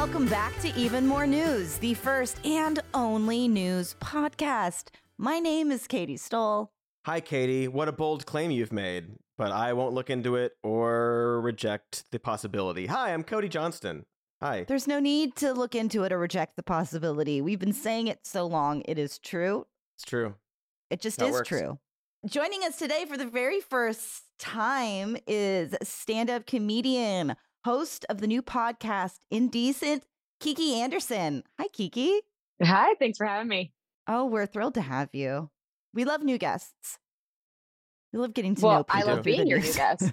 Welcome back to Even More News, the first and only news podcast. My name is Katie Stoll. Hi, Katie. What a bold claim you've made, but I won't look into it or reject the possibility. Hi, I'm Cody Johnston. Hi. There's no need to look into it or reject the possibility. We've been saying it so long. It is true. It's true. It just is true. Joining us today for the very first time is stand-up comedian, host of the new podcast, Indecent, Kiki Andersen. Hi, Kiki. Hi, thanks for having me. Oh, we're thrilled to have you. We love new guests. We love getting to know people. I love being your new guest.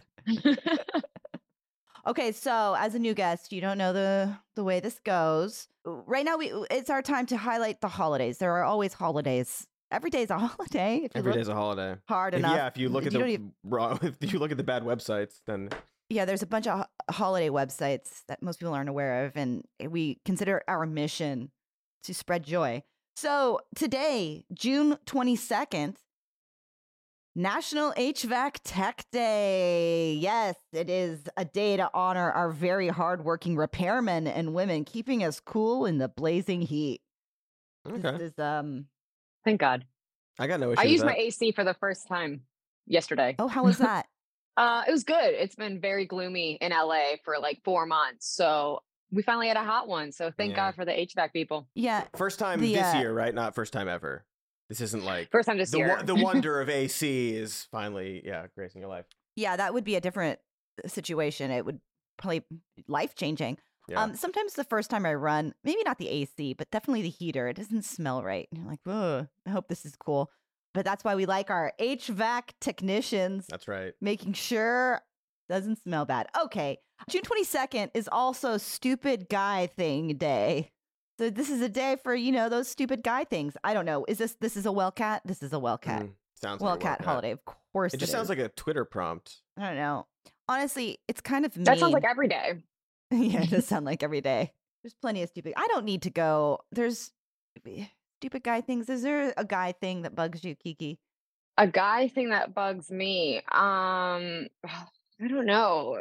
Okay, so as a new guest, you don't know the way this goes. Right now, it's our time to highlight the holidays. There are always holidays. Every day's a holiday. If every day's a holiday. Hard enough. Yeah, if you look at if you look at the bad websites, then yeah, there's a bunch of holiday websites that most people aren't aware of, and we consider our mission to spread joy. So today, June 22nd, National HVAC Tech Day. Yes, it is a day to honor our very hardworking repairmen and women, keeping us cool in the blazing heat. Okay. This is, thank God. I got no issue. I used my AC for the first time yesterday. Oh, how was that? It was good. It's been very gloomy in LA for like 4 months. So we finally had a hot one. So thank God for the HVAC people. Yeah. First time this year, right? Not first time ever. This isn't like first time this year. The wonder of AC is finally, gracing your life. Yeah, that would be a different situation. It would probably life changing. Yeah. Sometimes the first time I run, maybe not the AC, but definitely the heater. It doesn't smell right. And you're like, whoa, I hope this is cool. But that's why we like our HVAC technicians. That's right. Making sure it doesn't smell bad. Okay. June 22nd is also Stupid Guy Thing Day. So this is a day for, those stupid guy things. I don't know. Is this is a Wellcat? This is a Wellcat. Sounds like a Wellcat holiday. Of course it just sounds like a Twitter prompt. I don't know. Honestly, it's kind of mean. That sounds like every day. Yeah, it does sound like every day. There's plenty of stupid. I don't need to go. There's stupid guy things. Is there a guy thing that bugs you, Kiki? A guy thing that bugs me? I don't know.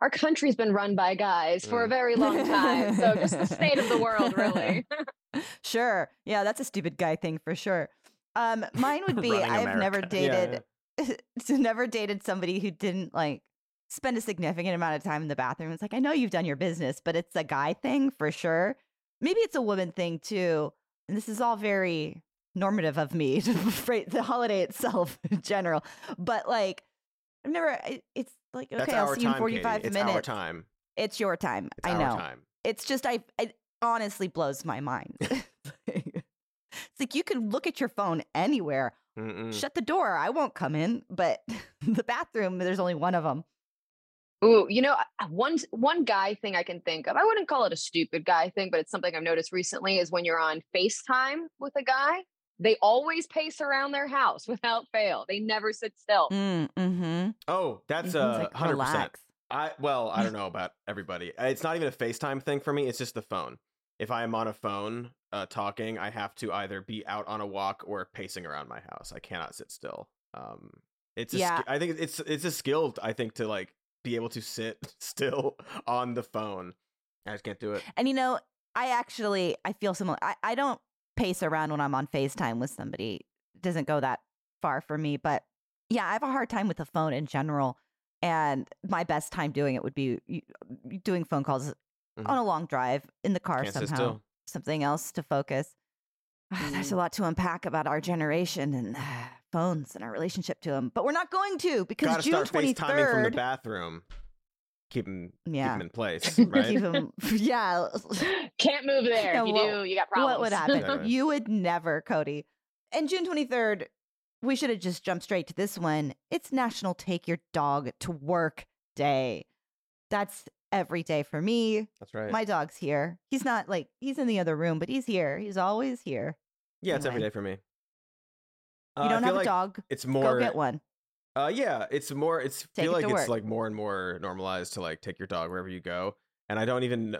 Our country's been run by guys for a very long time. So just the state of the world, really. Sure. Yeah, that's a stupid guy thing for sure. Mine would be I've never dated somebody who didn't like spend a significant amount of time in the bathroom. It's like, I know you've done your business, but it's a guy thing for sure. Maybe it's a woman thing too. And this is all very normative of me to the holiday itself in general. But like, I've never, it's like, okay, I'll see you in 45 minutes. It's our time. It's your time. I know. It's just, it honestly blows my mind. It's like, you can look at your phone anywhere. Mm-mm. Shut the door. I won't come in. But the bathroom, there's only one of them. Ooh, one guy thing I can think of, I wouldn't call it a stupid guy thing, but it's something I've noticed recently is when you're on FaceTime with a guy, they always pace around their house without fail. They never sit still. Mm-hmm. Oh, that's 100%. Relax. I don't know about everybody. It's not even a FaceTime thing for me. It's just the phone. If I am on a phone talking, I have to either be out on a walk or pacing around my house. I cannot sit still. I think it's a skill, I think, to like be able to sit still on the phone. I just can't do it. And I feel similar. I don't pace around when I'm on FaceTime with somebody. It doesn't go that far for me. But yeah, I have a hard time with the phone in general. And my best time doing it would be doing phone calls on a long drive in the car somehow. Something else to focus. There's a lot to unpack about our generation and phones and our relationship to them, but we're not going to because gotta June 23rd. Start FaceTiming from the bathroom. Keep them in place, right? Can't move there. Yeah, you got problems. What would happen? Exactly. You would never, Cody. And June 23rd, we should have just jumped straight to this one. It's National Take Your Dog to Work Day. That's every day for me. That's right. My dog's here. He's not like, he's in the other room, but he's here. He's always here. Yeah, anyway. It's every day for me. You don't have a dog. It's more. Go get one. It's more. It's like more and more normalized to like take your dog wherever you go. And I don't even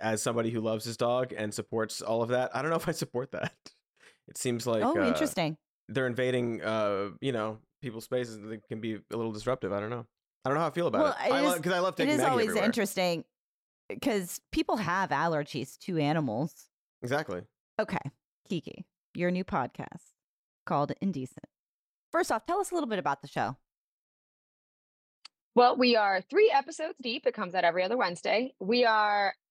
as somebody who loves his dog and supports all of that. I don't know if I support that. It seems like interesting. They're invading people's spaces that can be a little disruptive. I don't know how I feel about it. Because I love taking Maggie everywhere. It is always interesting. because people have allergies to animals. Exactly. Okay, Kiki, your new podcast called Indecent. First off, tell us a little bit about the show. Well, we are 3 episodes deep. It comes out every other Wednesday.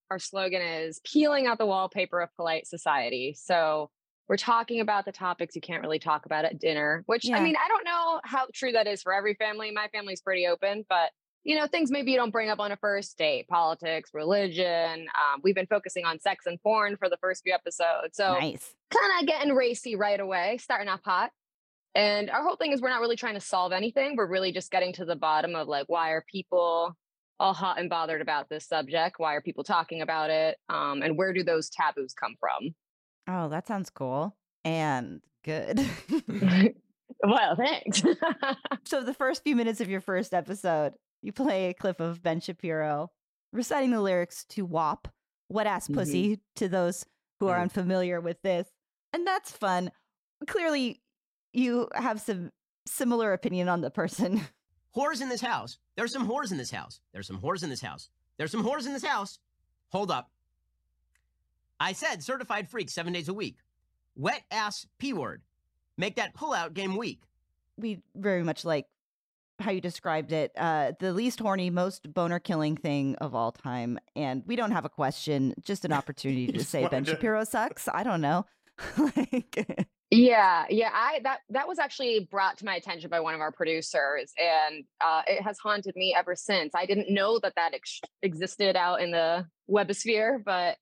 Our slogan is peeling out the wallpaper of polite society. So we're talking about the topics you can't really talk about at dinner, which, yeah. I mean, I don't know how true that is for every family. My family's pretty open, but, you know, things maybe you don't bring up on a first date, politics, religion. We've been focusing on sex and porn for the first few episodes. So nice. Kind of getting racy right away, starting off hot. And our whole thing is we're not really trying to solve anything. We're really just getting to the bottom of, like, why are people all hot and bothered about this subject? Why are people talking about it? And where do those taboos come from? Oh, that sounds cool and good. Well, thanks. So the first few minutes of your first episode, you play a clip of Ben Shapiro reciting the lyrics to WAP, Wet Ass Pussy, mm-hmm. to those who are unfamiliar with this. And that's fun. Clearly, you have some similar opinion on the person. Whores in this house. There's some whores in this house. There's some whores in this house. There's some whores in this house. Hold up. I said certified freak 7 days a week. Wet ass P word. Make that pullout game weak. We very much like how you described it. The least horny, most boner killing thing of all time. And we don't have a question, just an opportunity to say Ben Shapiro sucks. I don't know. Like... Yeah. That was actually brought to my attention by one of our producers, and it has haunted me ever since. I didn't know that existed out in the webosphere, but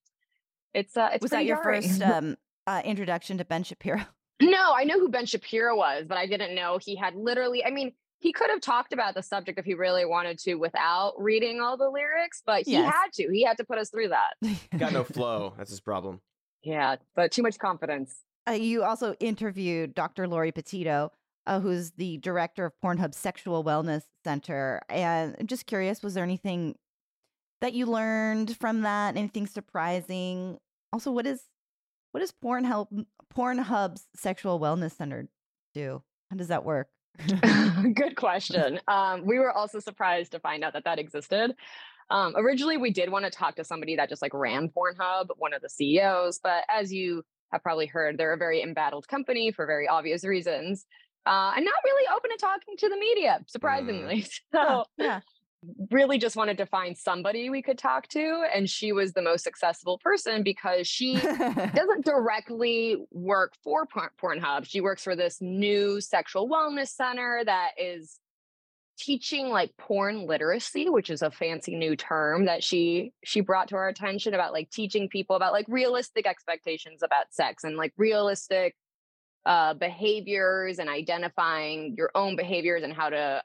it's was that your jarring. First introduction to Ben Shapiro? No, I know who Ben Shapiro was, but I didn't know he had literally. I mean, he could have talked about the subject if he really wanted to without reading all the lyrics, but he had to. He had to put us through that. Got no flow. That's his problem. Yeah, but too much confidence. You also interviewed Dr. Lori Petito, who's the director of Pornhub's Sexual Wellness Center. And I'm just curious, was there anything that you learned from that? Anything surprising? Also, what does Pornhub's Sexual Wellness Center do? How does that work? Good question. We were also surprised to find out that existed. Originally, we did want to talk to somebody that just like ran Pornhub, one of the CEOs, but as you I've probably heard, they're a very embattled company for very obvious reasons, and not really open to talking to the media, surprisingly. So really just wanted to find somebody we could talk to. And she was the most successful person because she doesn't directly work for Pornhub. She works for this new sexual wellness center that is teaching like porn literacy, which is a fancy new term that she brought to our attention about like teaching people about like realistic expectations about sex and like realistic behaviors and identifying your own behaviors and how to,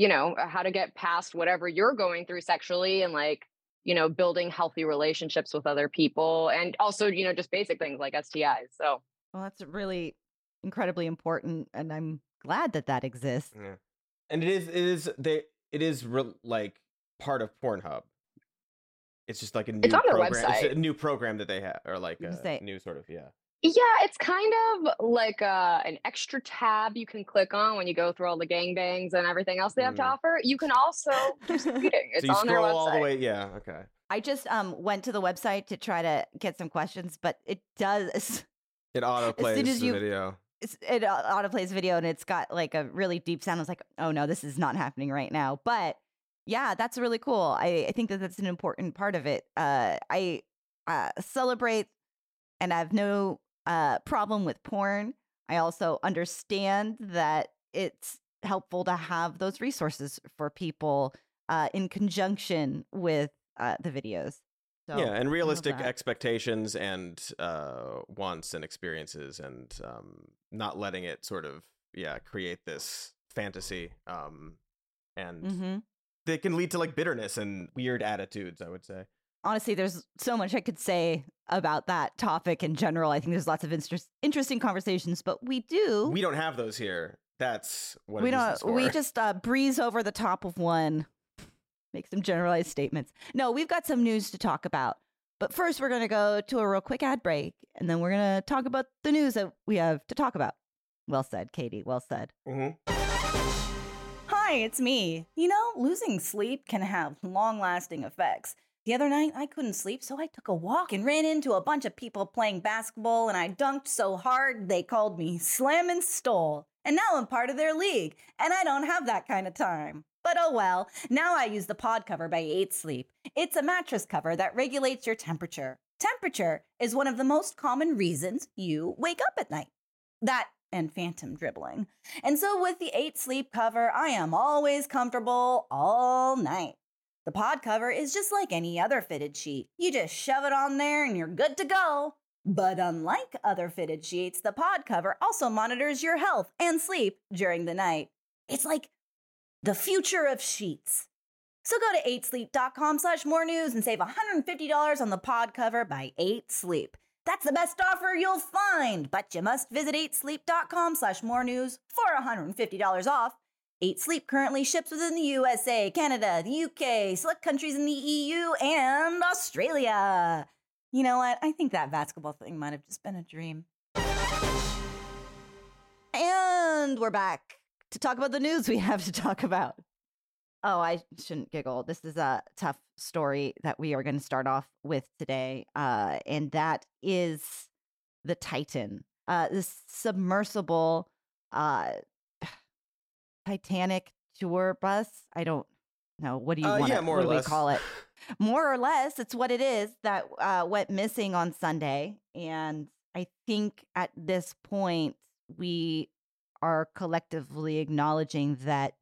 how to get past whatever you're going through sexually and like, you know, building healthy relationships with other people and also, you know, just basic things like STIs. So, well, that's really incredibly important. And I'm glad that exists. Yeah. And it is like part of Pornhub. It's just like a new it's on their program. Website. It's a new program that they have, or like a new sort of it's kind of like an extra tab you can click on when you go through all the gangbangs and everything else they have to offer. You can also just reading. It's so on their website. All the way, okay. I just went to the website to try to get some questions, but it does. It autoplays the video. It autoplays video and it's got like a really deep sound. I was like, oh no, this is not happening right now. But yeah, that's really cool. I think that's an important part of it. I celebrate and I have no problem with porn. I also understand that it's helpful to have those resources for people in conjunction with the videos. So, yeah, and realistic expectations and wants and experiences and not letting it sort of, create this fantasy. And they can lead to like bitterness and weird attitudes, I would say. Honestly, there's so much I could say about that topic in general. I think there's lots of interesting conversations, but we don't have those here. That's what we don't. We just breeze over the top of one. Make some generalized statements. No, we've got some news to talk about. But first, we're going to go to a real quick ad break. And then we're going to talk about the news that we have to talk about. Well said, Katie. Well said. Mm-hmm. Hi, it's me. You know, losing sleep can have long-lasting effects. The other night, I couldn't sleep, so I took a walk and ran into a bunch of people playing basketball, and I dunked so hard they called me Slam and Stole. And now I'm part of their league, and I don't have that kind of time. But oh well, now I use the pod cover by 8 Sleep. It's a mattress cover that regulates your temperature. Temperature is one of the most common reasons you wake up at night. That and phantom dribbling. And so with the 8 Sleep cover, I am always comfortable all night. The pod cover is just like any other fitted sheet. You just shove it on there and you're good to go. But unlike other fitted sheets, the pod cover also monitors your health and sleep during the night. It's like the future of sheets. So go to 8sleep.com/morenews and save $150 on the pod cover by 8 Sleep. That's the best offer you'll find, but you must visit 8sleep.com/morenews for $150 off. 8 Sleep currently ships within the USA, Canada, the UK, select countries in the EU, and Australia. You know what? I think that basketball thing might have just been a dream. And we're back to talk about the news we have to talk about. Oh, I shouldn't giggle. This is a tough story that we are going to start off with today. And that is the Titan, this submersible Titanic tour bus. I don't know. What do you want to call it? More or less, it's what it is that went missing on Sunday. And I think at this point, we are collectively acknowledging that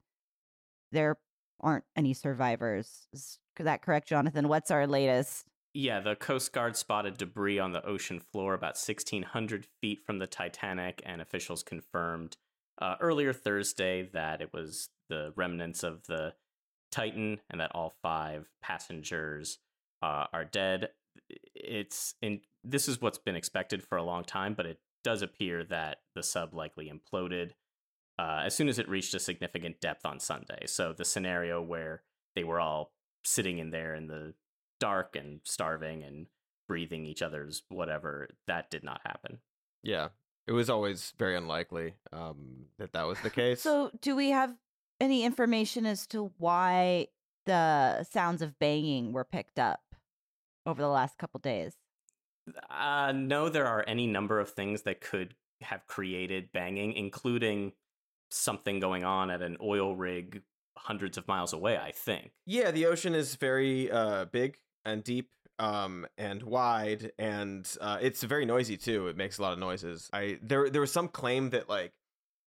there aren't any survivors. Is that correct, Jonathan? What's our latest? Yeah, the Coast Guard spotted debris on the ocean floor about 1,600 feet from the Titanic, and officials confirmed earlier Thursday that it was the remnants of the Titan and that all 5 passengers are dead. This is what's been expected for a long time, but it does appear that the sub likely imploded as soon as it reached a significant depth on Sunday. So the scenario where they were all sitting in there in the dark and starving and breathing each other's whatever, that did not happen. Yeah, it was always very unlikely that was the case. So do we have any information as to why the sounds of banging were picked up over the last couple days? No, there are any number of things that could have created banging, including something going on at an oil rig hundreds of miles away, I think. Yeah, the ocean is very big and deep and wide, and it's very noisy, too. It makes a lot of noises. There was some claim that, like,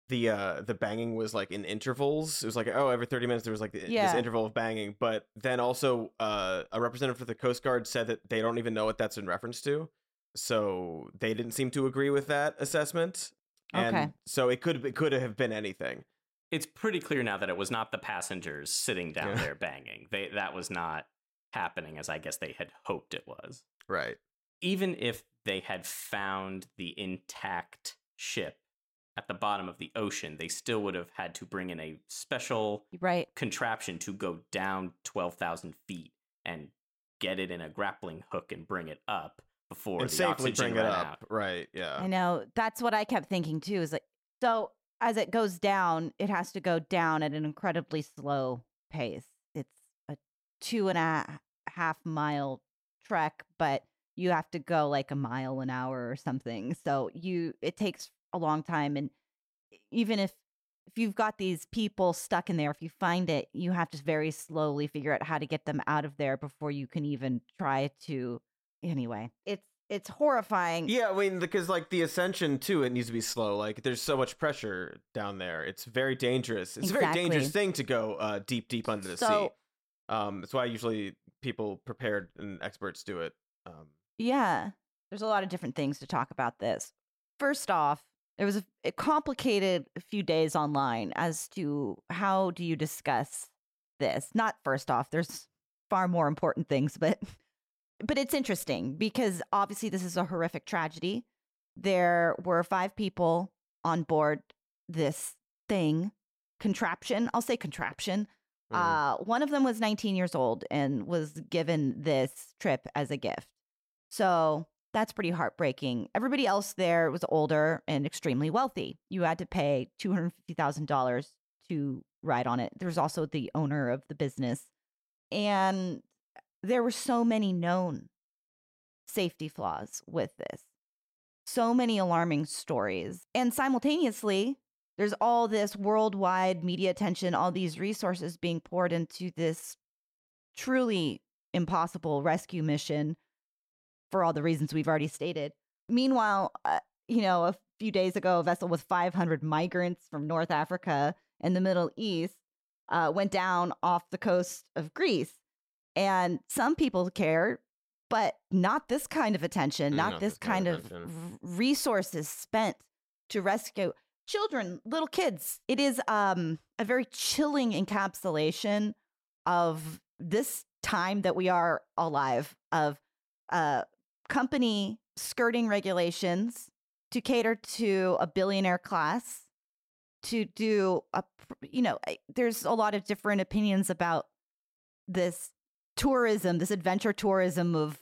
the banging was like in intervals. It was like, every 30 minutes there was like this interval of banging. But then also a representative for the Coast Guard said that they don't even know what that's in reference to. So they didn't seem to agree with that assessment. And so it could have been anything. It's pretty clear now that it was not the passengers sitting down there banging. That was not happening as I guess they had hoped it was. Right. Even if they had found the intact ship at the bottom of the ocean, they still would have had to bring in a special contraption to go down 12,000 feet and get it in a grappling hook and bring it up before and the safely oxygen bring it up. Out. Right? Yeah, I know. That's what I kept thinking too. Is like, so as it goes down, it has to go down at an incredibly slow pace. It's a 2.5 mile trek, but you have to go like a mile an hour or something. So it takes a long time, and even if you've got these people stuck in there, if you find it, you have to very slowly figure out how to get them out of there before you can even try to. Anyway, it's horrifying. Yeah, I mean, because like the ascension too, it needs to be slow. Like there's so much pressure down there; it's very dangerous. It's a very dangerous thing to go deep under the sea. That's why usually people prepared and experts do it. Yeah, there's a lot of different things to talk about this. First off, there was a complicated few days online as to how do you discuss this. Not first off, there's far more important things, but it's interesting because obviously this is a horrific tragedy. There were 5 people on board this thing, contraption. I'll say contraption. Mm. One of them was 19 years old and was given this trip as a gift. So that's pretty heartbreaking. Everybody else there was older and extremely wealthy. You had to pay $250,000 to ride on it. There's also the owner of the business. And there were so many known safety flaws with this. So many alarming stories. And simultaneously, there's all this worldwide media attention, all these resources being poured into this truly impossible rescue mission for all the reasons we've already stated. Meanwhile, a few days ago, a vessel with 500 migrants from North Africa and the Middle East went down off the coast of Greece. And some people care, but not this kind of attention, not this kind of resources spent to rescue children, little kids. It is a very chilling encapsulation of this time that we are alive, of company skirting regulations to cater to a billionaire class, to do there's a lot of different opinions about this tourism, this adventure tourism of,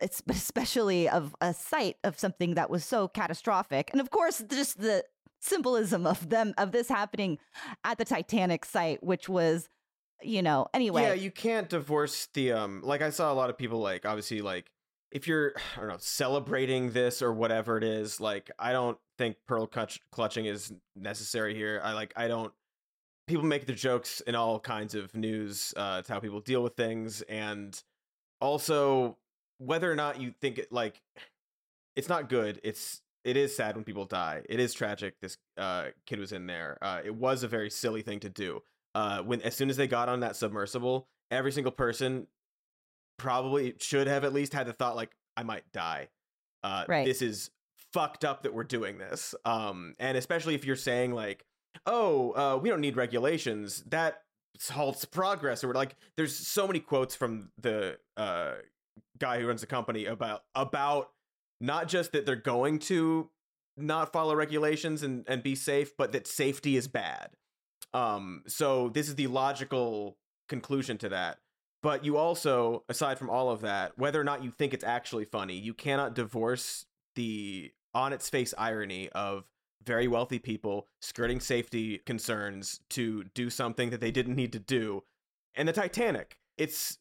especially of a site of something that was so catastrophic. And of course, just the symbolism of this happening at the Titanic site, which was, anyway. Yeah, you can't divorce the, I saw a lot of people obviously if you're, celebrating this or whatever it is, I don't think pearl clutching is necessary here. People make the jokes in all kinds of news. It's how people deal with things. And also, whether or not you think it, it's not good. It is sad when people die. It is tragic. This kid was in there. It was a very silly thing to do. As soon as they got on that submersible, every single person probably should have at least had the thought, I might die. Right. This is fucked up that we're doing this. And especially if you're saying, we don't need regulations, that halts progress. Or there's so many quotes from the guy who runs the company about not just that they're going to not follow regulations and be safe, but that safety is bad. So this is the logical conclusion to that. But you also, aside from all of that, whether or not you think it's actually funny, you cannot divorce the on its face irony of very wealthy people skirting safety concerns to do something that they didn't need to do. And the Titanic, it's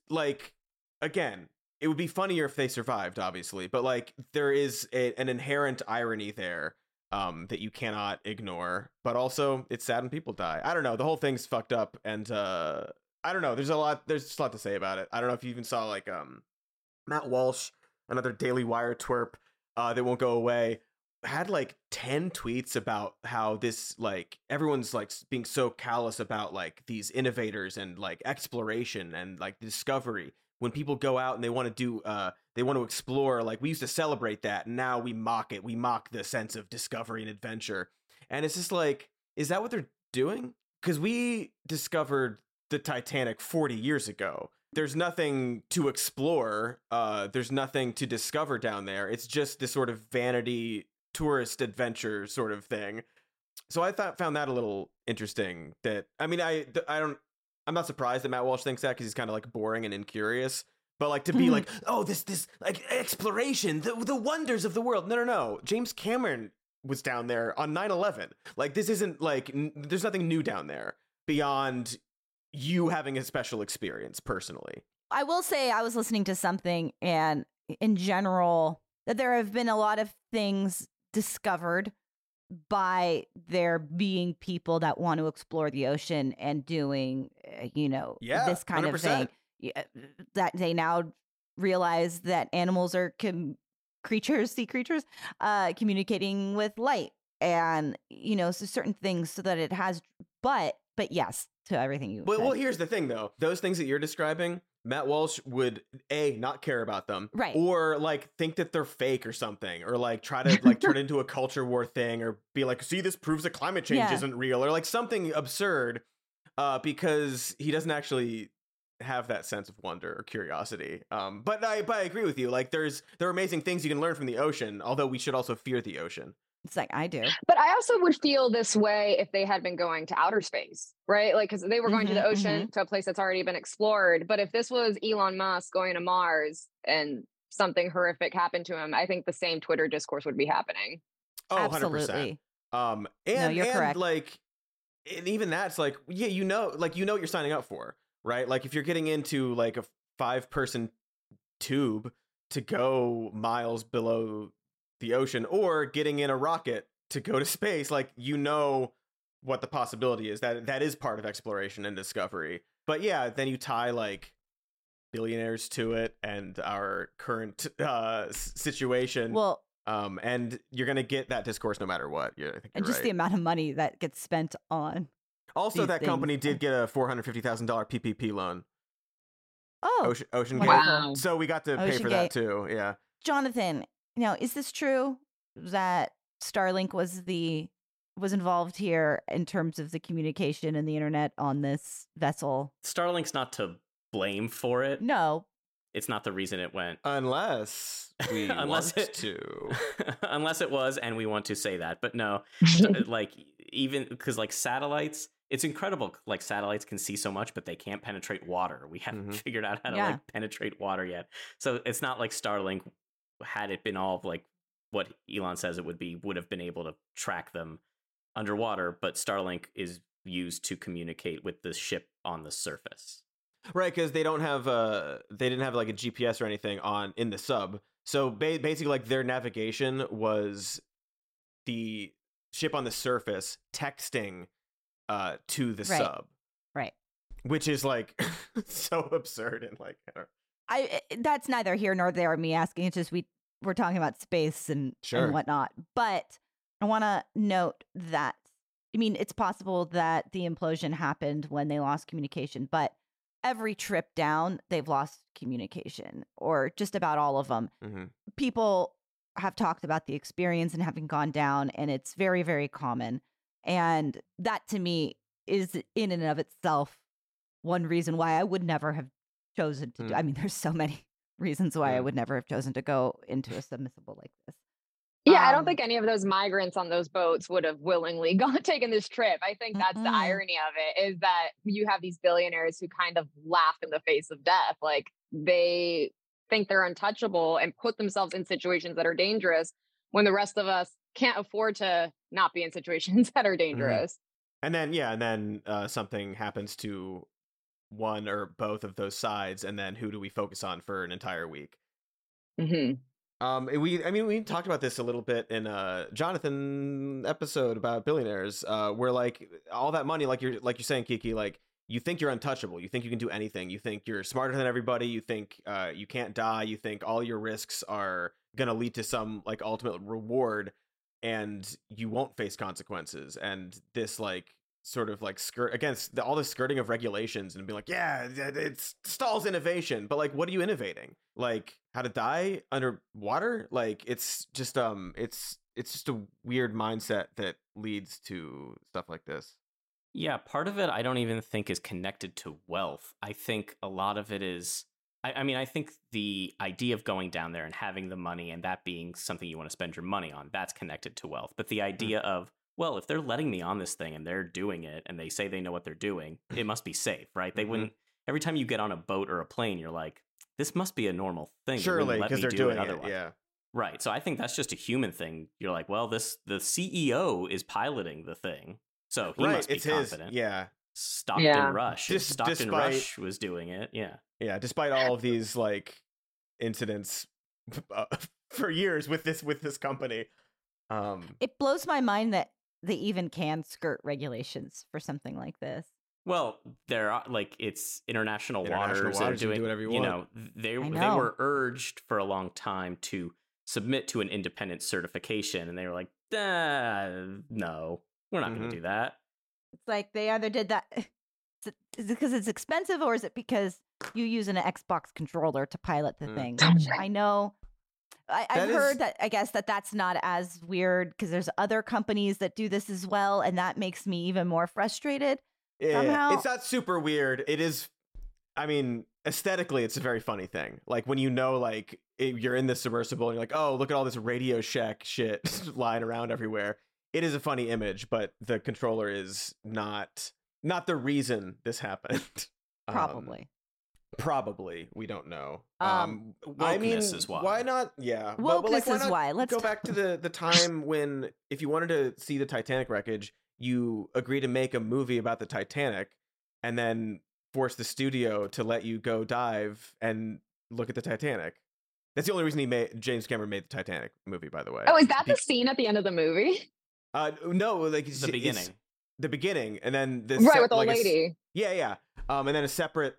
again, it would be funnier if they survived, obviously, but there is an inherent irony there that you cannot ignore. But also, it's sad when people die. I don't know. The whole thing's fucked up. And I don't know. There's just a lot to say about it. I don't know if you even saw Matt Walsh, another Daily Wire twerp that won't go away, had 10 tweets about how this everyone's being so callous about these innovators and exploration and discovery. When people go out and they want to do they want to explore, we used to celebrate that, and now we mock it. We mock the sense of discovery and adventure. And it's just is that what they're doing? Because we discovered the Titanic 40 years ago. There's nothing to explore. There's nothing to discover down there. It's just this sort of vanity tourist adventure sort of thing. So I found that a little interesting. That I'm not surprised that Matt Walsh thinks that, because he's kind of boring and incurious. But to be exploration, the wonders of the world. No. James Cameron was down there on 9/11. This isn't there's nothing new down there beyond you having a special experience personally. I will say I was listening to something, and in general, that there have been a lot of things discovered by there being people that want to explore the ocean and doing, this kind 100%. Of thing. That they now realize that animals are sea creatures, communicating with light and, so certain things, so that it has, but yes, to everything you said. Well, here's the thing though. Those things that you're describing, Matt Walsh would not care about them, right? Or think that they're fake or something, or try to turn it into a culture war thing, or be see, this proves that climate change isn't real, or something absurd, because he doesn't actually have that sense of wonder or curiosity. But I agree with you. There are amazing things you can learn from the ocean, although we should also fear the ocean. It's I do. But I also would feel this way if they had been going to outer space, right? Because they were going to the ocean, to a place that's already been explored. But if this was Elon Musk going to Mars and something horrific happened to him, I think the same Twitter discourse would be happening. Oh, absolutely. 100%. And you're correct. and even that's like, yeah, you know what you're signing up for, right? Like if you're getting into like a 5-person tube to go miles below the ocean, or getting in a rocket to go to space, like, you know what the possibility is. That is part of exploration and discovery. But yeah, then you tie like billionaires to it and our current situation. Well, and you're going to get that discourse no matter what. Yeah, I think and just right. The amount of money that gets spent on. Also, that things. Company did get a $450,000 PPP loan. Oh, Ocean wow. Gate. So we got to Ocean pay for Gate. That too. Yeah. Jonathan, now, is this true that Starlink was involved here in terms of the communication and the internet on this vessel? Starlink's not to blame for it. No. It's not the reason it went. Unless we want to. Unless it was, and we want to say that. But no, like, even because like satellites, it's incredible. Like satellites can see so much, but they can't penetrate water. We haven't figured out how to like penetrate water yet. So it's not like Starlink, had it been all of like what Elon says it would be, would have been able to track them underwater. But Starlink is used to communicate with the ship on the surface. Right, because they don't have they didn't have like a GPS or anything on in the sub. So basically, like their navigation was the ship on the surface texting to the right. sub, right? Which is like so absurd and like that's neither here nor there. Me asking, it's just we're talking about space and sure. and whatnot. But I want to note that it's possible that the implosion happened when they lost communication, but. Every trip down, they've lost communication, or just about all of them. Mm-hmm. People have talked about the experience and having gone down, and it's very, very common. And that, to me, is in and of itself one reason why I would never have chosen to do. I mean, there's so many reasons why I would never have chosen to go into a submersible like this. Yeah, I don't think any of those migrants on those boats would have willingly taken this trip. I think that's the irony of it, is that you have these billionaires who kind of laugh in the face of death. Like, they think they're untouchable and put themselves in situations that are dangerous when the rest of us can't afford to not be in situations that are dangerous. Mm-hmm. And then something happens to one or both of those sides. And then who do we focus on for an entire week? Mm-hmm. We talked about this a little bit in Jonathan episode about billionaires, where like all that money, like you're saying, Kiki, like you think you're untouchable, you think you can do anything, you think you're smarter than everybody, you think you can't die, you think all your risks are gonna lead to some like ultimate reward, and you won't face consequences. And this like sort of like skirt against all the skirting of regulations and being like, yeah, it stalls innovation. But like, what are you innovating? Like how to die underwater? Like it's just a weird mindset that leads to stuff like this. Yeah, part of it I don't even think is connected to wealth. I think a lot of it is, I think the idea of going down there and having the money and that being something you want to spend your money on, that's connected to wealth. But the idea of, well, if they're letting me on this thing and they're doing it and they say they know what they're doing, it must be safe, right? They wouldn't. Every time you get on a boat or a plane, you're like, this must be a normal thing. Surely, because they're doing it. Yeah. Right. So I think that's just a human thing. You're like, well, the CEO is piloting the thing, so he must be confident. Yeah. Stockton Rush. Stockton Rush was doing it. Yeah. Yeah. Despite all of these like incidents for years with this company, it blows my mind that they even can skirt regulations for something like this. Well, there are like it's international waters doing whatever you want. They were urged for a long time to submit to an independent certification, and they were like, no, we're not going to do that. It's like they either did that. Is it because it's expensive, or is it because you use an Xbox controller to pilot the thing? Which I know. I've heard that that's not as weird because there's other companies that do this as well, and that makes me even more frustrated. Yeah, it's not super weird. It is, aesthetically, it's a very funny thing. Like when you know, like you're in this submersible and you're like, oh, look at all this Radio Shack shit lying around everywhere. It is a funny image, but the controller is not the reason this happened. Probably. We don't know. Wokeness is why. Why not? Yeah. Wokeness is why. Let's go back to the time when if you wanted to see the Titanic wreckage, you agree to make a movie about the Titanic and then force the studio to let you go dive and look at the Titanic. That's the only reason James Cameron made the Titanic movie, by the way. Oh, is that the scene at the end of the movie? No, like it's the beginning. It's the beginning, and then this right with the like lady. Yeah. And then a separate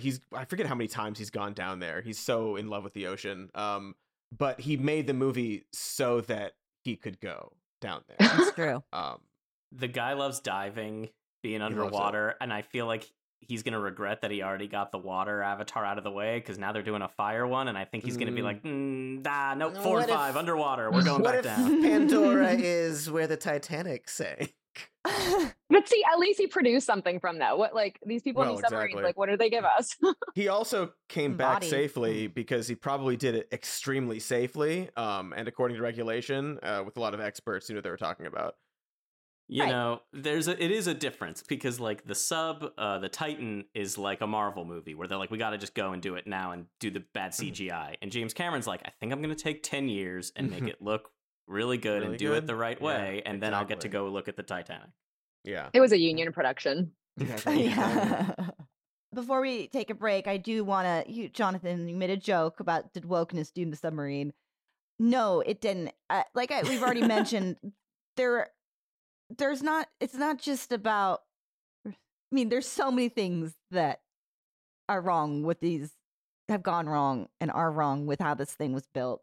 he's, I forget how many times he's gone down there. He's so in love with the ocean. But he made the movie so that he could go down there. That's true. The guy loves diving, being underwater, and I feel like he's going to regret that he already got the water avatar out of the way because now they're doing a fire one, and I think he's going to be like, nope, 4 and 5, underwater, we're going back down. What if Pandora is where the Titanic sank? But see, at least he produced something from that. What, like, these people need submarines, exactly. Like, what do they give us? He also came back safely because he probably did it extremely safely, and according to regulation, with a lot of experts who knew what they were talking about. You know, it is a difference because, like, the sub, the Titan is like a Marvel movie where they're like, we got to just go and do it now and do the bad CGI. And James Cameron's like, I think I'm going to take 10 years and make it look really good and do it the right way. Yeah, and then I'll get to go look at the Titanic. Yeah. It was a union production. Exactly. Yeah. Before we take a break, I do want to, Jonathan, you made a joke about did wokeness do the submarine? No, it didn't. We've already mentioned, there's not, it's not just about, I mean, there's so many things that are wrong with these, have gone wrong and are wrong with how this thing was built.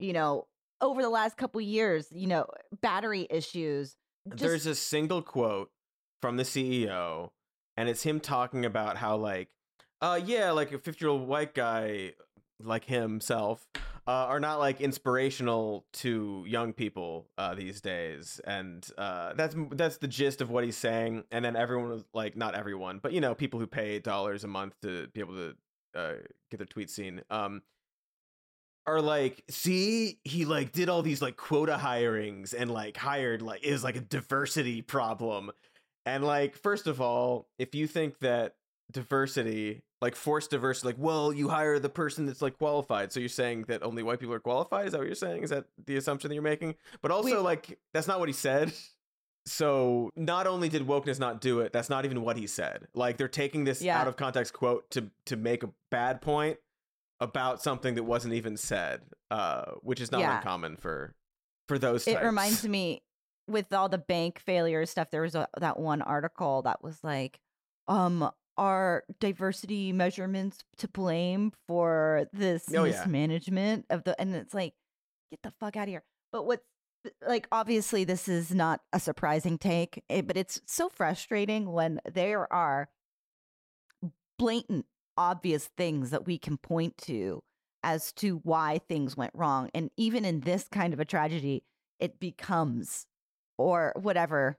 You know, over the last couple years, you know, battery issues. There's a single quote from the CEO, and it's him talking about how, like, like a 50-year-old white guy like himself are not, like, inspirational to young people these days. And that's the gist of what he's saying. And then everyone was like, not everyone, but, you know, people who pay dollars a month to be able to get their tweets seen are like, see, he, like, did all these, like, quota hirings and, like, hired, like, is, like, a diversity problem. And, like, first of all, if you think that diversity, like, forced diversity, like, well, you hire the person that's, like, qualified. So you're saying that only white people are qualified? Is that what you're saying? Is that the assumption that you're making? But also, like, that's not what he said. So not only did wokeness not do it, that's not even what he said. Like, they're taking this out of context quote to make a bad point about something that wasn't even said, which is not uncommon for those types. It reminds me, with all the bank failure stuff, there was that one article that was like, are diversity measurements to blame for this mismanagement of the... And it's like, get the fuck out of here. But what's... Like, obviously, this is not a surprising take, but it's so frustrating when there are blatant obvious things that we can point to as to why things went wrong. And even in this kind of a tragedy, it becomes, or whatever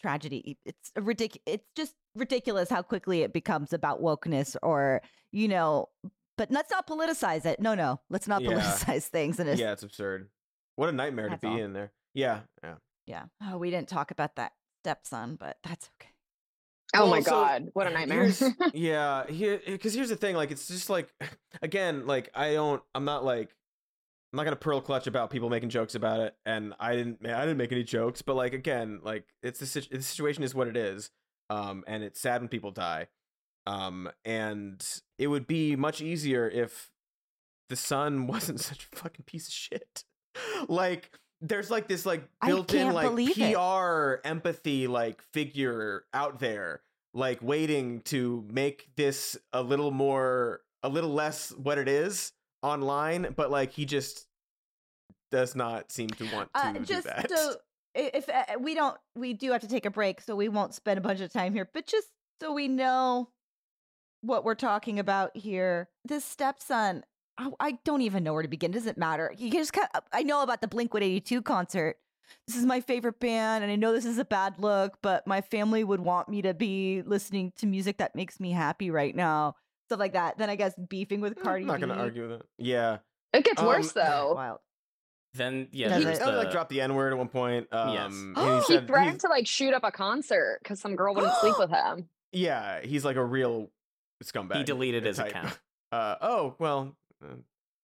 tragedy, it's just ridiculous how quickly it becomes about wokeness, or, you know, but let's not politicize it. No, let's not politicize things. And it's absurd. What a nightmare to be in there. Yeah. Oh, we didn't talk about that stepson, but that's okay. Oh, well, my God. What a nightmare. Because here's the thing. Like, it's just like, again, like, I'm not going to pearl clutch about people making jokes about it. And I didn't make any jokes. But, like, again, like, it's the situation is what it is. And it's sad when people die. And it would be much easier if the son wasn't such a fucking piece of shit. Like, there's, like, this, like, built-in, like, PR empathy, like, figure out there, like, waiting to make this a little less what it is online, but, like, he just does not seem to want to do that. So, we do have to take a break, so we won't spend a bunch of time here, but just so we know what we're talking about here, this stepson... I don't even know where to begin. It doesn't matter. You just I know about the Blink-182 concert. This is my favorite band, and I know this is a bad look, but my family would want me to be listening to music that makes me happy right now. Stuff like that. Then I guess beefing with Cardi B. I'm not going to argue with it. Yeah. It gets worse, though. Wild. Then, he dropped the N-word at one point. Yes. He threatened to, like, shoot up a concert because some girl wouldn't sleep with him. Yeah, he's, like, a real scumbag. He deleted his account.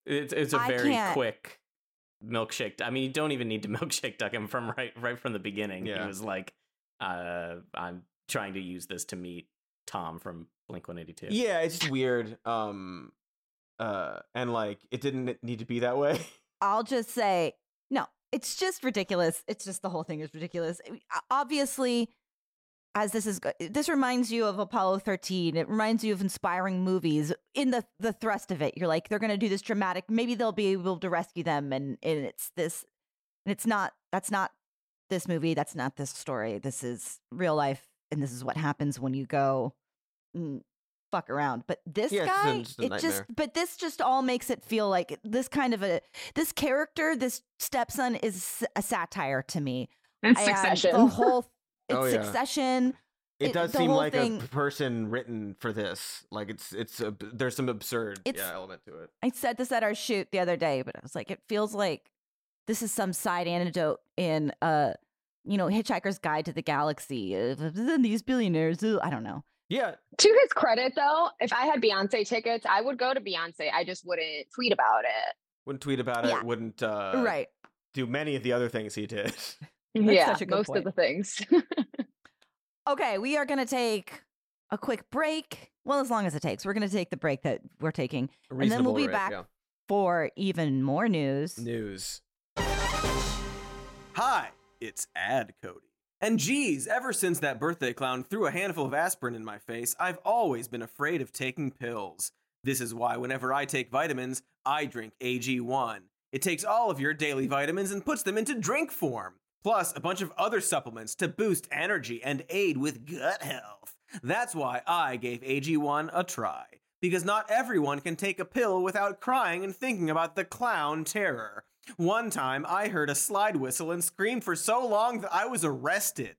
It's a very quick milkshake. I mean, you don't even need to milkshake duck him from right from the beginning. Yeah. He was like, I'm trying to use this to meet Tom from Blink-182. Yeah, it's just weird. And like, it didn't need to be that way. I'll just say, no, it's just ridiculous. It's just the whole thing is ridiculous. Obviously, as this reminds you of Apollo 13. It reminds you of inspiring movies in the thrust of it. You're like, they're going to do this dramatic. Maybe they'll be able to rescue them. And it's this, and it's not, that's not this movie. That's not this story. This is real life. And this is what happens when you go fuck around. But this guy, this just all makes it feel like this kind of this character, this stepson is a satire to me. It's Succession. The whole, Succession. It does seem like a person written for this. Like there's some absurd element to it. I said this at our shoot the other day, but I was like, it feels like this is some side anecdote in Hitchhiker's Guide to the Galaxy. These billionaires, I don't know. Yeah. To his credit, though, if I had Beyonce tickets, I would go to Beyonce. I just wouldn't tweet about it. Wouldn't do many of the other things he did. That's such a good point. Of the things. Okay, we are going to take a quick break. Well, as long as it takes. We're going to take the break that we're taking. And then we'll be back for even more news. Hi, it's Ad Cody. And geez, ever since that birthday clown threw a handful of aspirin in my face, I've always been afraid of taking pills. This is why whenever I take vitamins, I drink AG1. It takes all of your daily vitamins and puts them into drink form, plus a bunch of other supplements to boost energy and aid with gut health. That's why I gave AG1 a try, because not everyone can take a pill without crying and thinking about the clown terror. One time, I heard a slide whistle and screamed for so long that I was arrested.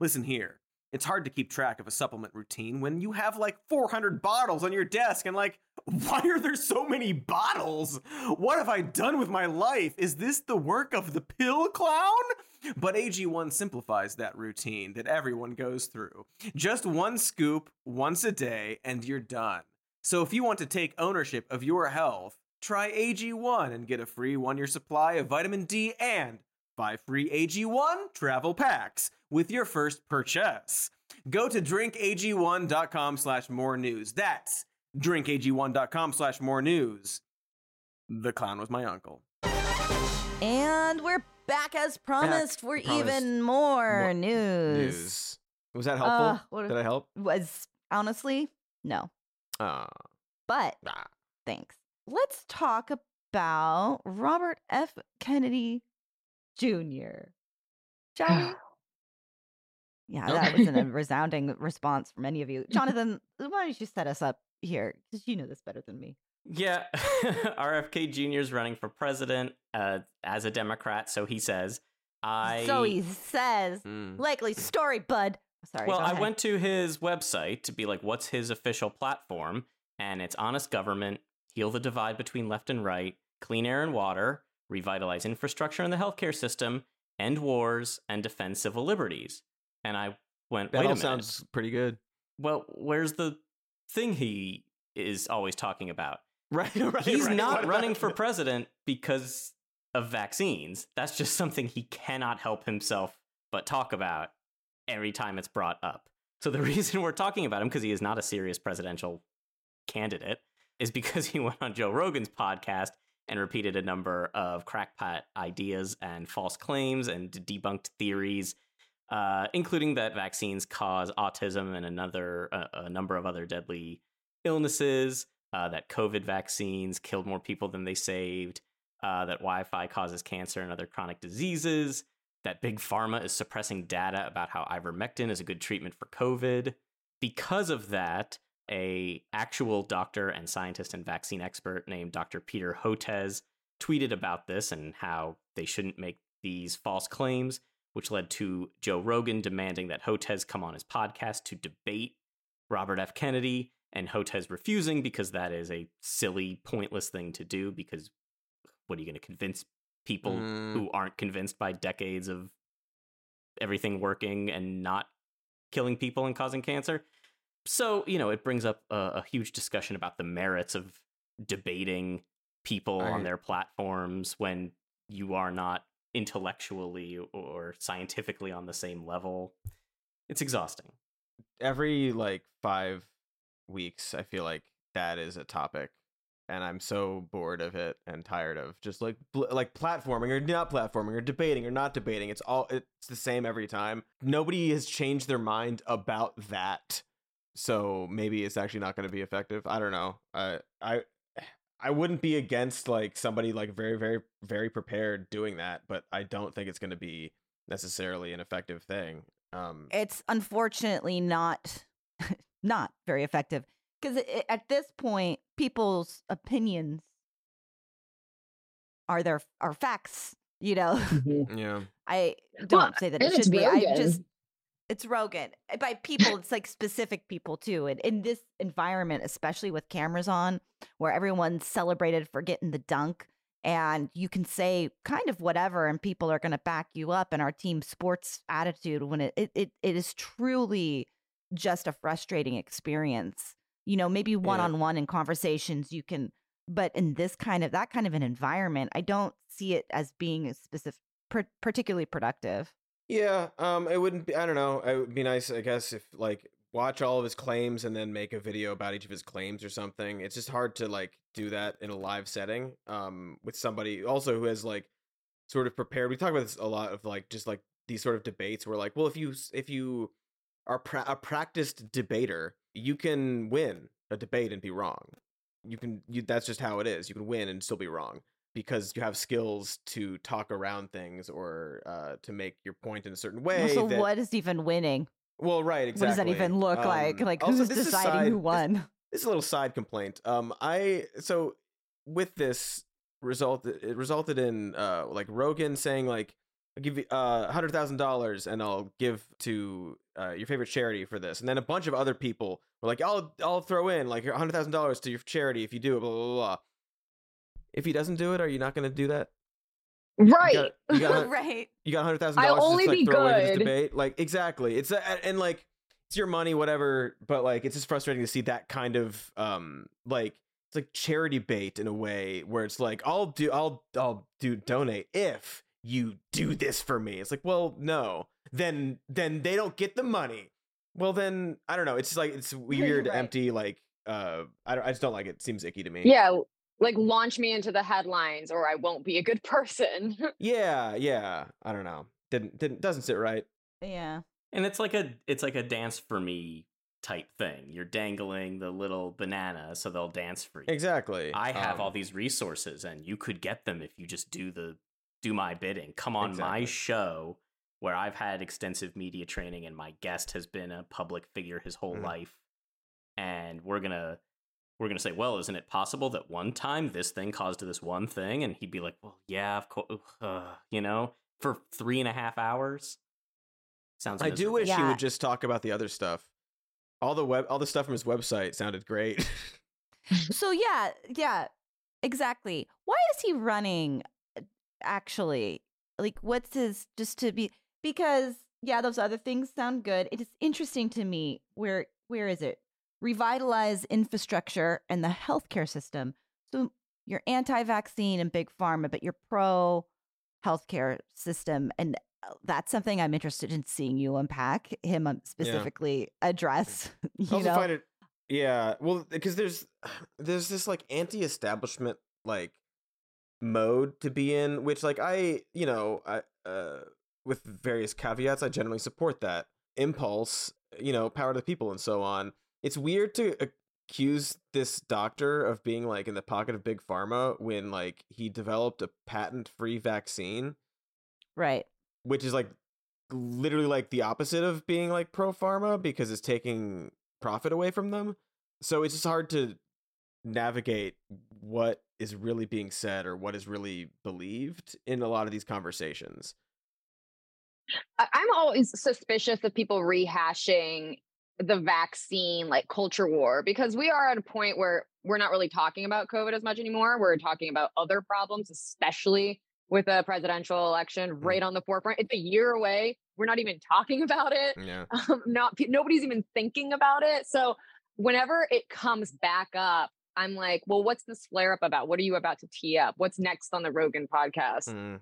Listen here, it's hard to keep track of a supplement routine when you have like 400 bottles on your desk and like, why are there so many bottles? What have I done with my life? Is this the work of the pill clown? But AG1 simplifies that routine that everyone goes through. Just one scoop once a day and you're done. So if you want to take ownership of your health, try AG1 and get a free 1-year supply of vitamin D and 5 free AG1 travel packs with your first purchase. Go to drinkag1.com/more news. That's drinkag1.com/more news. The clown was my uncle. And we're back as promised for even more news. Was that helpful? Did I help? Honestly, no. But thanks. Let's talk about Robert F. Kennedy Jr. Johnny? Yeah, that was a resounding response from many of you. Jonathan, why don't you set us up here? Because you know this better than me. Yeah. RFK Jr. is running for president as a Democrat, so he says. So he says. Likely story, bud. Sorry. Well, I went to his website to be like, what's his official platform? And it's honest government. Heal the divide between left and right, clean air and water, revitalize infrastructure and the healthcare system, end wars, and defend civil liberties. And I went, wait a minute. That sounds pretty good. Well, where's the thing he is always talking about? Right. He's not running for president because of vaccines. That's just something he cannot help himself but talk about every time it's brought up. So the reason we're talking about him, because he is not a serious presidential candidate, is because he went on Joe Rogan's podcast and repeated a number of crackpot ideas and false claims and debunked theories, including that vaccines cause autism and a number of other deadly illnesses, that COVID vaccines killed more people than they saved, that Wi-Fi causes cancer and other chronic diseases, that big pharma is suppressing data about how ivermectin is a good treatment for COVID. Because of that, a actual doctor and scientist and vaccine expert named Dr. Peter Hotez tweeted about this and how they shouldn't make these false claims, which led to Joe Rogan demanding that Hotez come on his podcast to debate Robert F. Kennedy, and Hotez refusing because that is a silly, pointless thing to do, because what are you going to convince people who aren't convinced by decades of everything working and not killing people and causing cancer? So, it brings up a huge discussion about the merits of debating people on their platforms when you are not intellectually or scientifically on the same level. It's exhausting. Every 5 weeks, I feel like that is a topic, and I'm so bored of it and tired of just like platforming or not platforming or debating or not debating. It's the same every time. Nobody has changed their mind about that. So maybe it's actually not going to be effective. I don't know. I wouldn't be against somebody very, very, very prepared doing that, but I don't think it's going to be necessarily an effective thing. It's unfortunately not very effective because at this point, people's opinions are facts. You know, yeah. I don't say that it should be. It's Rogan. By people, it's specific people too. And in this environment, especially with cameras on, where everyone's celebrated for getting the dunk, and you can say kind of whatever, and people are going to back you up. And our team sports attitude, when it is truly just a frustrating experience. You know, maybe one-on-one in conversations you can, but in this kind of an environment, I don't see it as being a specific, particularly productive. Yeah, it wouldn't be, I don't know. It would be nice, I guess, if watch all of his claims and then make a video about each of his claims or something. It's just hard to do that in a live setting with somebody also who has sort of prepared. We talk about this a lot of just these sort of debates where well, if you are a practiced debater, you can win a debate and be wrong. That's just how it is. You can win and still be wrong, because you have skills to talk around things or to make your point in a certain way. So what is even winning? Well, right, exactly. What does that even look like? Who's deciding who won? This is a little side complaint. So with this result, it resulted in Rogan saying I'll give you $100,000 and I'll give to your favorite charity for this. And then a bunch of other people were I'll throw in $100,000 to your charity if you do it, blah, blah, blah, blah. If he doesn't do it, are you not going to do that? Right. You got $100,000 to throw away this debate. Exactly. It's it's your money, whatever. But it's just frustrating to see that kind of it's charity bait in a way where it's donate if you do this for me. It's well, no, then they don't get the money. Well, then I don't know. It's it's weird, right. Empty. I just don't like it. It seems icky to me. Yeah. Launch me into the headlines or I won't be a good person. Yeah. I don't know. Doesn't sit right. Yeah. And it's like a dance for me type thing. You're dangling the little banana so they'll dance for you. Exactly. I have all these resources and you could get them if you just do my bidding. Come on my show where I've had extensive media training and my guest has been a public figure his whole life. And we're going to say, well, isn't it possible that one time this thing caused this one thing? And he'd be like, well, yeah, of course, for 3.5 hours. Sounds miserable. I do wish he would just talk about the other stuff. All the stuff from his website sounded great. So yeah, exactly. Why is he running actually? What's his, because those other things sound good. It is interesting to me. Where is it? Revitalize infrastructure and the healthcare system. So you're anti-vaccine and big pharma, but you're pro-healthcare system. And that's something I'm interested in seeing you unpack, him specifically address. Well, because there's this anti-establishment mode to be in, which I with various caveats, I generally support that impulse, power to the people and so on. It's weird to accuse this doctor of being in the pocket of big pharma when he developed a patent-free vaccine, right? Which is literally the opposite of being pro pharma because it's taking profit away from them. So it's just hard to navigate what is really being said or what is really believed in a lot of these conversations. I'm always suspicious of people rehashing the vaccine culture war, because we are at a point where we're not really talking about COVID as much anymore. We're talking about other problems, especially with a presidential election right on the forefront. It's a year away. We're not even talking about it. Yeah. Nobody's even thinking about it. So whenever it comes back up, I'm like, well, what's this flare up about? What are you about to tee up? What's next on the Rogan podcast? Mm.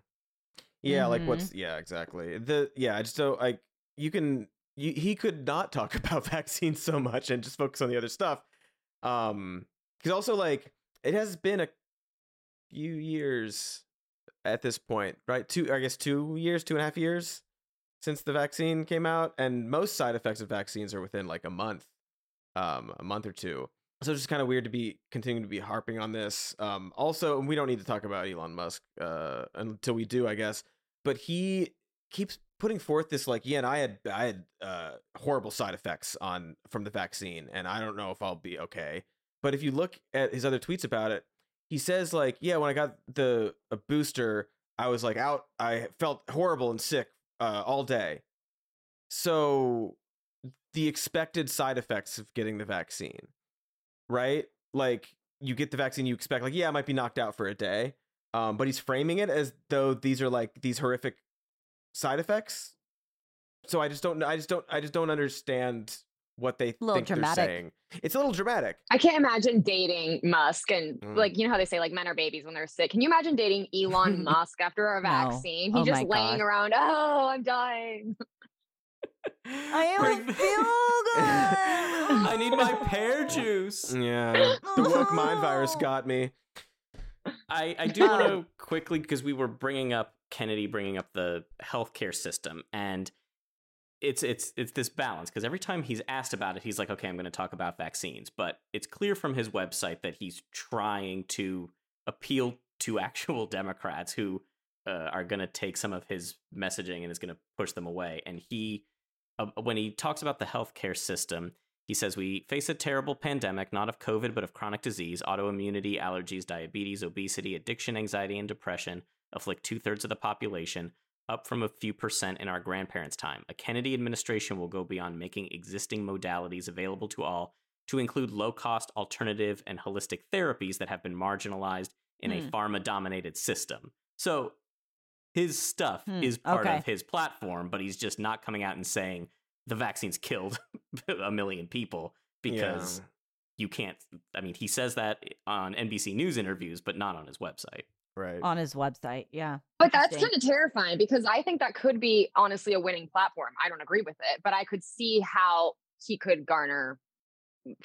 Yeah. Mm-hmm. Like what's, yeah, exactly. The, yeah. So like you can, he could not talk about vaccines so much and just focus on the other stuff. Cause also like it has been a few years at this point, right? 2.5 years since the vaccine came out, and most side effects of vaccines are within like a month or two. So it's just kind of weird to be continuing to be harping on this. Also, and we don't need to talk about Elon Musk until we do, I guess. But he keeps putting forth this like, yeah, and I had horrible side effects from the vaccine, and I don't know if I'll be okay. But if you look at his other tweets about it, he says like, yeah, when I got a booster, I was like out. I felt horrible and sick all day. So the expected side effects of getting the vaccine. Right? Like you get the vaccine, you expect like, yeah, I might be knocked out for a day. But he's framing it as though these are like these horrific side effects. So I just don't understand what they think dramatic. They're saying. It's a little dramatic. I can't imagine dating Musk and like, you know how they say like men are babies when they're sick. Can you imagine dating Elon Musk after a vaccine? No. He's just laying around. Oh, I'm dying. I don't feel good. I need my pear juice. Yeah, the woke mind virus got me. I do want to quickly, because we were bringing up the healthcare system, and it's this balance, because every time he's asked about it, he's like, okay, I'm going to talk about vaccines, but it's clear from his website that he's trying to appeal to actual Democrats who are going to take some of his messaging and is going to push them away. And he, when he talks about the healthcare system, he says, we face a terrible pandemic, not of COVID, but of chronic disease, autoimmunity, allergies, diabetes, obesity, addiction, anxiety, and depression afflict 2/3 of the population, up from a few percent in our grandparents' time. A Kennedy administration will go beyond making existing modalities available to all to include low-cost, alternative, and holistic therapies that have been marginalized in a pharma-dominated system. So his stuff is part of his platform, but he's just not coming out and saying the vaccine's killed 1 million people, because you can't. I mean, he says that on NBC News interviews, but not on his website. Right. On his website. Yeah. But that's kind of terrifying, because I think that could be honestly a winning platform. I don't agree with it, but I could see how he could garner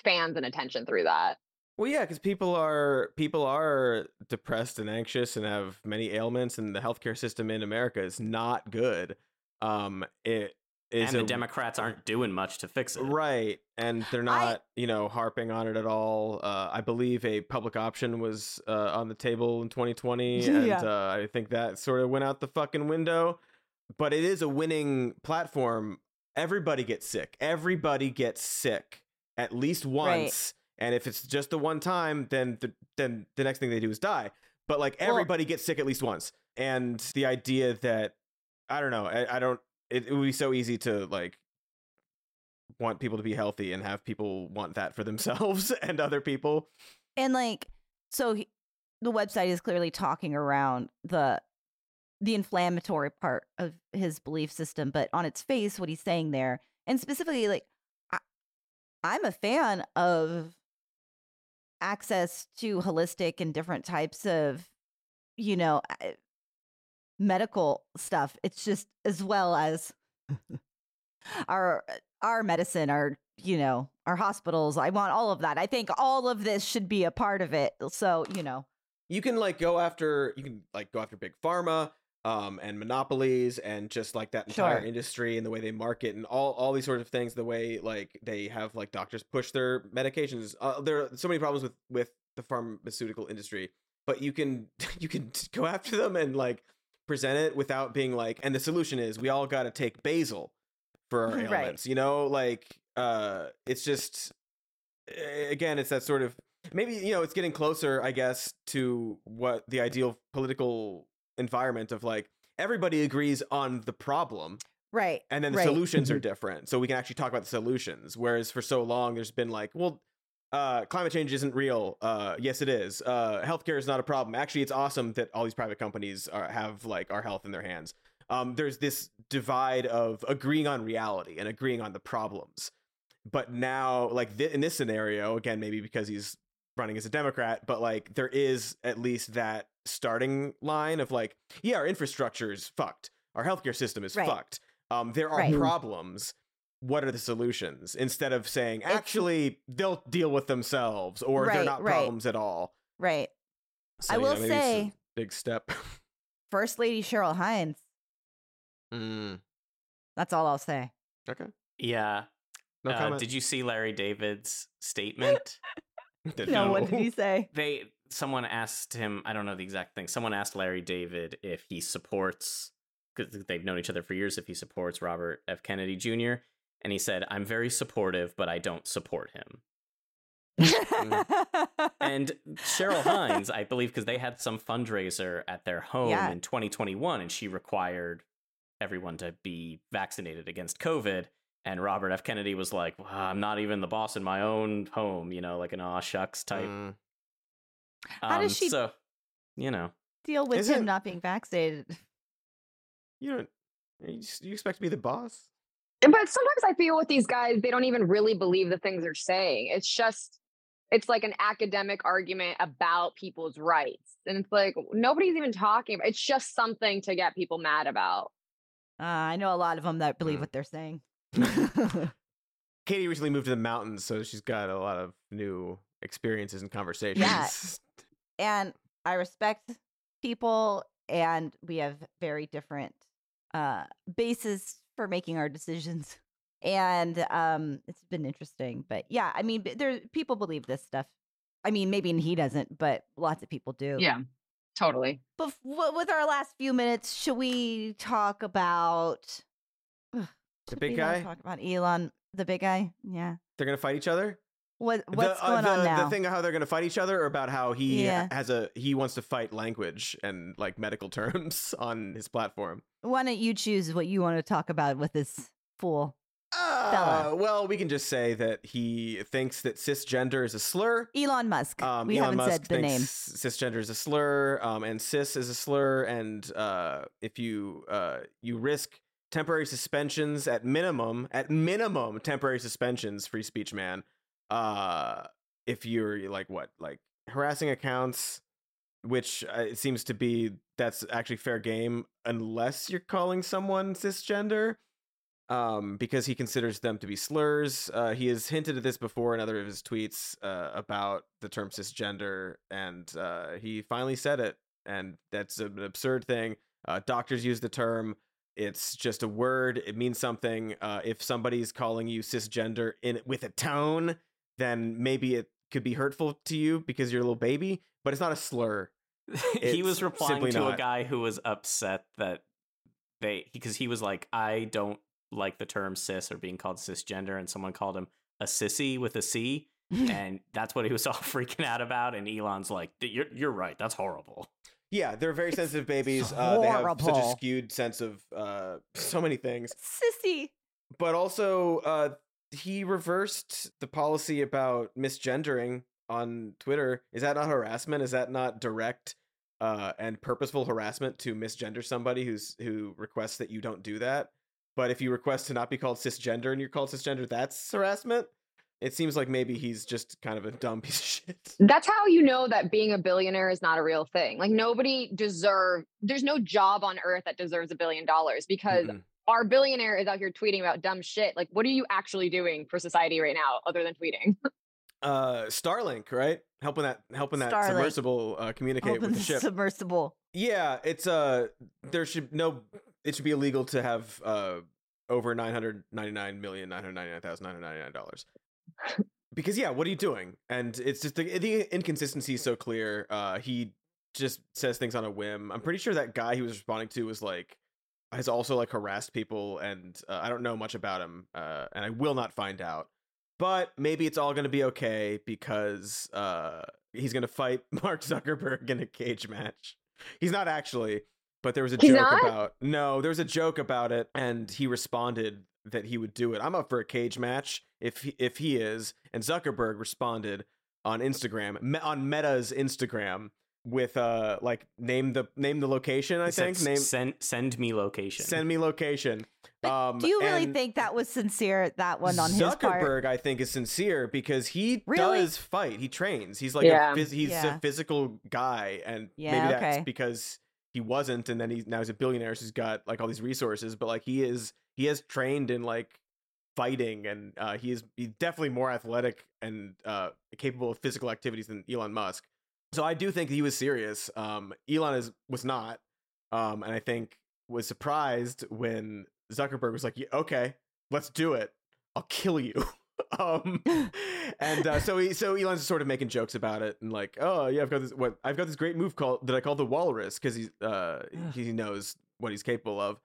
fans and attention through that. Well, yeah, because people are depressed and anxious and have many ailments, and the healthcare system in America is not good. The Democrats aren't doing much to fix it, right? And they're not, harping on it at all. I believe a public option was on the table in 2020, I think that sort of went out the fucking window. But it is a winning platform. Everybody gets sick. Everybody gets sick at least once. Right. And if it's just the one time, then the next thing they do is die. But like everybody gets sick at least once. And the idea that, I don't know, it would be so easy to like want people to be healthy and have people want that for themselves and other people. And like, so the website is clearly talking around the inflammatory part of his belief system, but on its face, what he's saying there, and specifically like, I'm a fan of access to holistic and different types of, medical stuff. It's just as well as our medicine, our hospitals. I want all of that. I think all of this should be a part of it. So, you can go after big pharma and monopolies and just like that entire industry and the way they market and all these sorts of things, the way like they have like doctors push their medications. There are so many problems with the pharmaceutical industry, but you can go after them and like present it without being like, and the solution is we all got to take basil for our ailments, it's just, again, it's that sort of, maybe, it's getting closer, I guess, to what the ideal political environment of like everybody agrees on the problem, right? And then the solutions are different, so we can actually talk about the solutions. Whereas for so long there's been like, well, climate change isn't real. Yes, it is. Healthcare is not a problem. Actually, it's awesome that all these private companies have like our health in their hands. There's this divide of agreeing on reality and agreeing on the problems. But now, like in this scenario, again, maybe because he's running as a Democrat, but like there is at least that starting line of like, yeah, our infrastructure is fucked. Our healthcare system is fucked. There are problems. What are the solutions? Instead of saying, actually, they'll deal with themselves, or they're not problems at all. Right. So, I will say, it's a big step. First Lady Cheryl Hines. That's all I'll say. Okay. Yeah. No comment. Did you see Larry David's statement? No, what did he say? Someone asked him, I don't know the exact thing. Someone asked Larry David if he supports, because they've known each other for years, if he supports Robert F. Kennedy Jr. And he said, I'm very supportive, but I don't support him. And Cheryl Hines, I believe, because they had some fundraiser at their home in 2021, and she required everyone to be vaccinated against COVID. And Robert F. Kennedy was like, well, I'm not even the boss in my own home, you know, like an aw shucks type. How does she deal with him not being vaccinated? You expect to be the boss? But sometimes I feel with these guys, they don't even really believe the things they're saying. It's just, it's like an academic argument about people's rights. And it's like, nobody's even talking about it. It's just something to get people mad about. I know a lot of them that believe what they're saying. Katie recently moved to the mountains, so she's got a lot of new experiences and conversations. Yeah. And I respect people, and we have very different bases for making our decisions. And it's been interesting. But yeah, I mean, people believe this stuff. I mean, maybe he doesn't, but lots of people do. Yeah, totally. But with our last few minutes, should we talk about... the big guy? Talk about Elon, the big guy. Yeah. They're going to fight each other? What's going on now? The thing of how they're going to fight each other, or about how he he wants to fight language and like medical terms on his platform. Why don't you choose what you want to talk about with this fool fella? Well, we can just say that he thinks that cisgender is a slur. Elon Musk. We Elon haven't Musk said the name. Cisgender is a slur, and cis is a slur. And if you you risk temporary suspensions at minimum temporary suspensions, free speech man, if you're like harassing accounts, which it seems to be that's actually fair game unless you're calling someone cisgender, because he considers them to be slurs. He has hinted at this before in other of his tweets about the term cisgender, and he finally said it, and that's an absurd thing. Doctors use the term. It's just a word. It means something. If somebody's calling you cisgender with a tone, then maybe it could be hurtful to you because you're a little baby, but it's not a slur. He was replying to a guy who was upset that because he was like, I don't like the term cis or being called cisgender. And someone called him a sissy with a C. And that's what he was all freaking out about. And Elon's like, you're right. That's horrible. Yeah, they're very sensitive babies. They have such a skewed sense of so many things. Sissy. But also, he reversed the policy about misgendering on Twitter. Is that not harassment? Is that not direct and purposeful harassment to misgender somebody who requests that you don't do that? But if you request to not be called cisgender and you're called cisgender, that's harassment? It seems like maybe he's just kind of a dumb piece of shit. That's how you know that being a billionaire is not a real thing. Like, there's no job on earth that deserves $1 billion, because our billionaire is out here tweeting about dumb shit. Like, what are you actually doing for society right now other than tweeting? Starlink, right? Helping that Starlink. Submersible communicate with the ship. Submersible. Yeah, it's it should be illegal to have over $999,999,999. Because what are you doing? And it's just the inconsistency is so clear. He just says things on a whim. I'm pretty sure that guy he was responding to was has also harassed people, and I don't know much about him, and I will not find out. But maybe it's all going to be okay because he's going to fight Mark Zuckerberg in a cage match. He's not actually, but there was a joke about. No, there was a joke about it, and he responded that he would do it. I'm up for a cage match if he is. And Zuckerberg responded on Meta's Instagram, with like name the location. I think send me location. Send me location. But do you really think that was sincere? That one on Zuckerberg, his part? I think, is sincere because he does fight. He trains. He's like a physical guy, and maybe that's because he wasn't, and then now he's a billionaire, so he's got like all these resources. But like he has trained in like fighting, and he's definitely more athletic and capable of physical activities than Elon Musk. So I do think he was serious. Elon was not, and I think was surprised when Zuckerberg was like, yeah, "Okay, let's do it. I'll kill you." And so Elon's sort of making jokes about it and like, "Oh yeah, I've got this great move that I call the Walrus because he knows what he's capable of."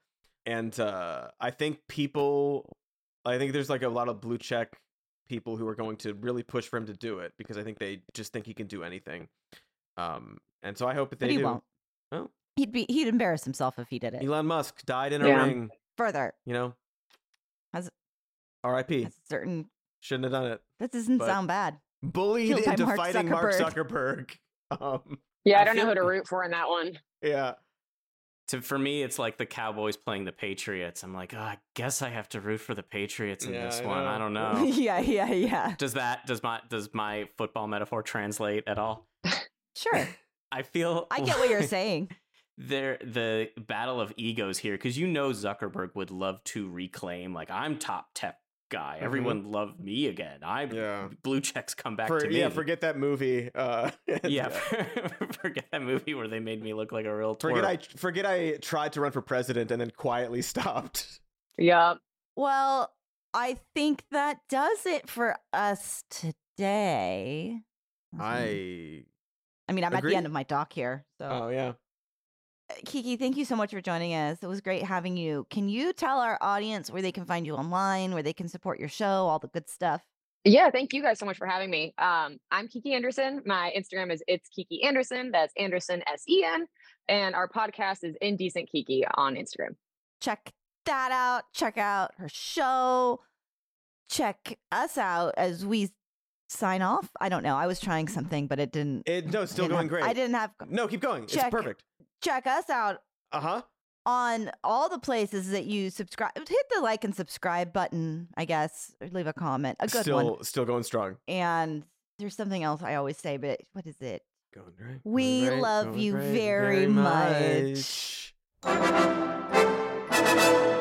And I think there's like a lot of blue check people who are going to really push for him to do it because I think they just think he can do anything. And so I hope that they do. Won't. Oh. He'd embarrass himself if he did it. Elon Musk died in a ring. Further. You know? R.I.P. Shouldn't have done it. That doesn't sound bad. Bullied into fighting Mark Zuckerberg. I don't know who to root for in that one. Yeah. For me, it's like the Cowboys playing the Patriots. I'm like, oh, I guess I have to root for the Patriots in this one. I don't know. Yeah. Does my football metaphor translate at all? Sure. I get what you're saying. The battle of egos here, because Zuckerberg would love to reclaim, like, I'm top tech guy. Mm-hmm. Everyone loved me again. Blue checks come back to me. Yeah, forget that movie. Forget that movie where they made me look like a real twerp. Forget I tried to run for president and then quietly stopped. Yeah. Well, I think that does it for us today. I mean, I'm at the end of my doc here. So. Oh, yeah. Kiki, thank you so much for joining us. It was great having you. Can you tell our audience where they can find you online, where they can support your show, all the good stuff? Yeah, thank you guys so much for having me. I'm Kiki Andersen. My Instagram is It's Kiki Andersen. That's Andersen, S-E-N. And our podcast is Indecent Kiki on Instagram. Check that out. Check out her show. Check us out as we sign off. I don't know. I was trying something, but it didn't. It's still going great. I didn't have. No, keep going. It's perfect. Check us out on all the places that you subscribe. Hit the like and subscribe button, I guess. Or leave a comment. A good one. Still going strong. And there's something else I always say, but what is it? Going right. We going right, love you right, very, very much.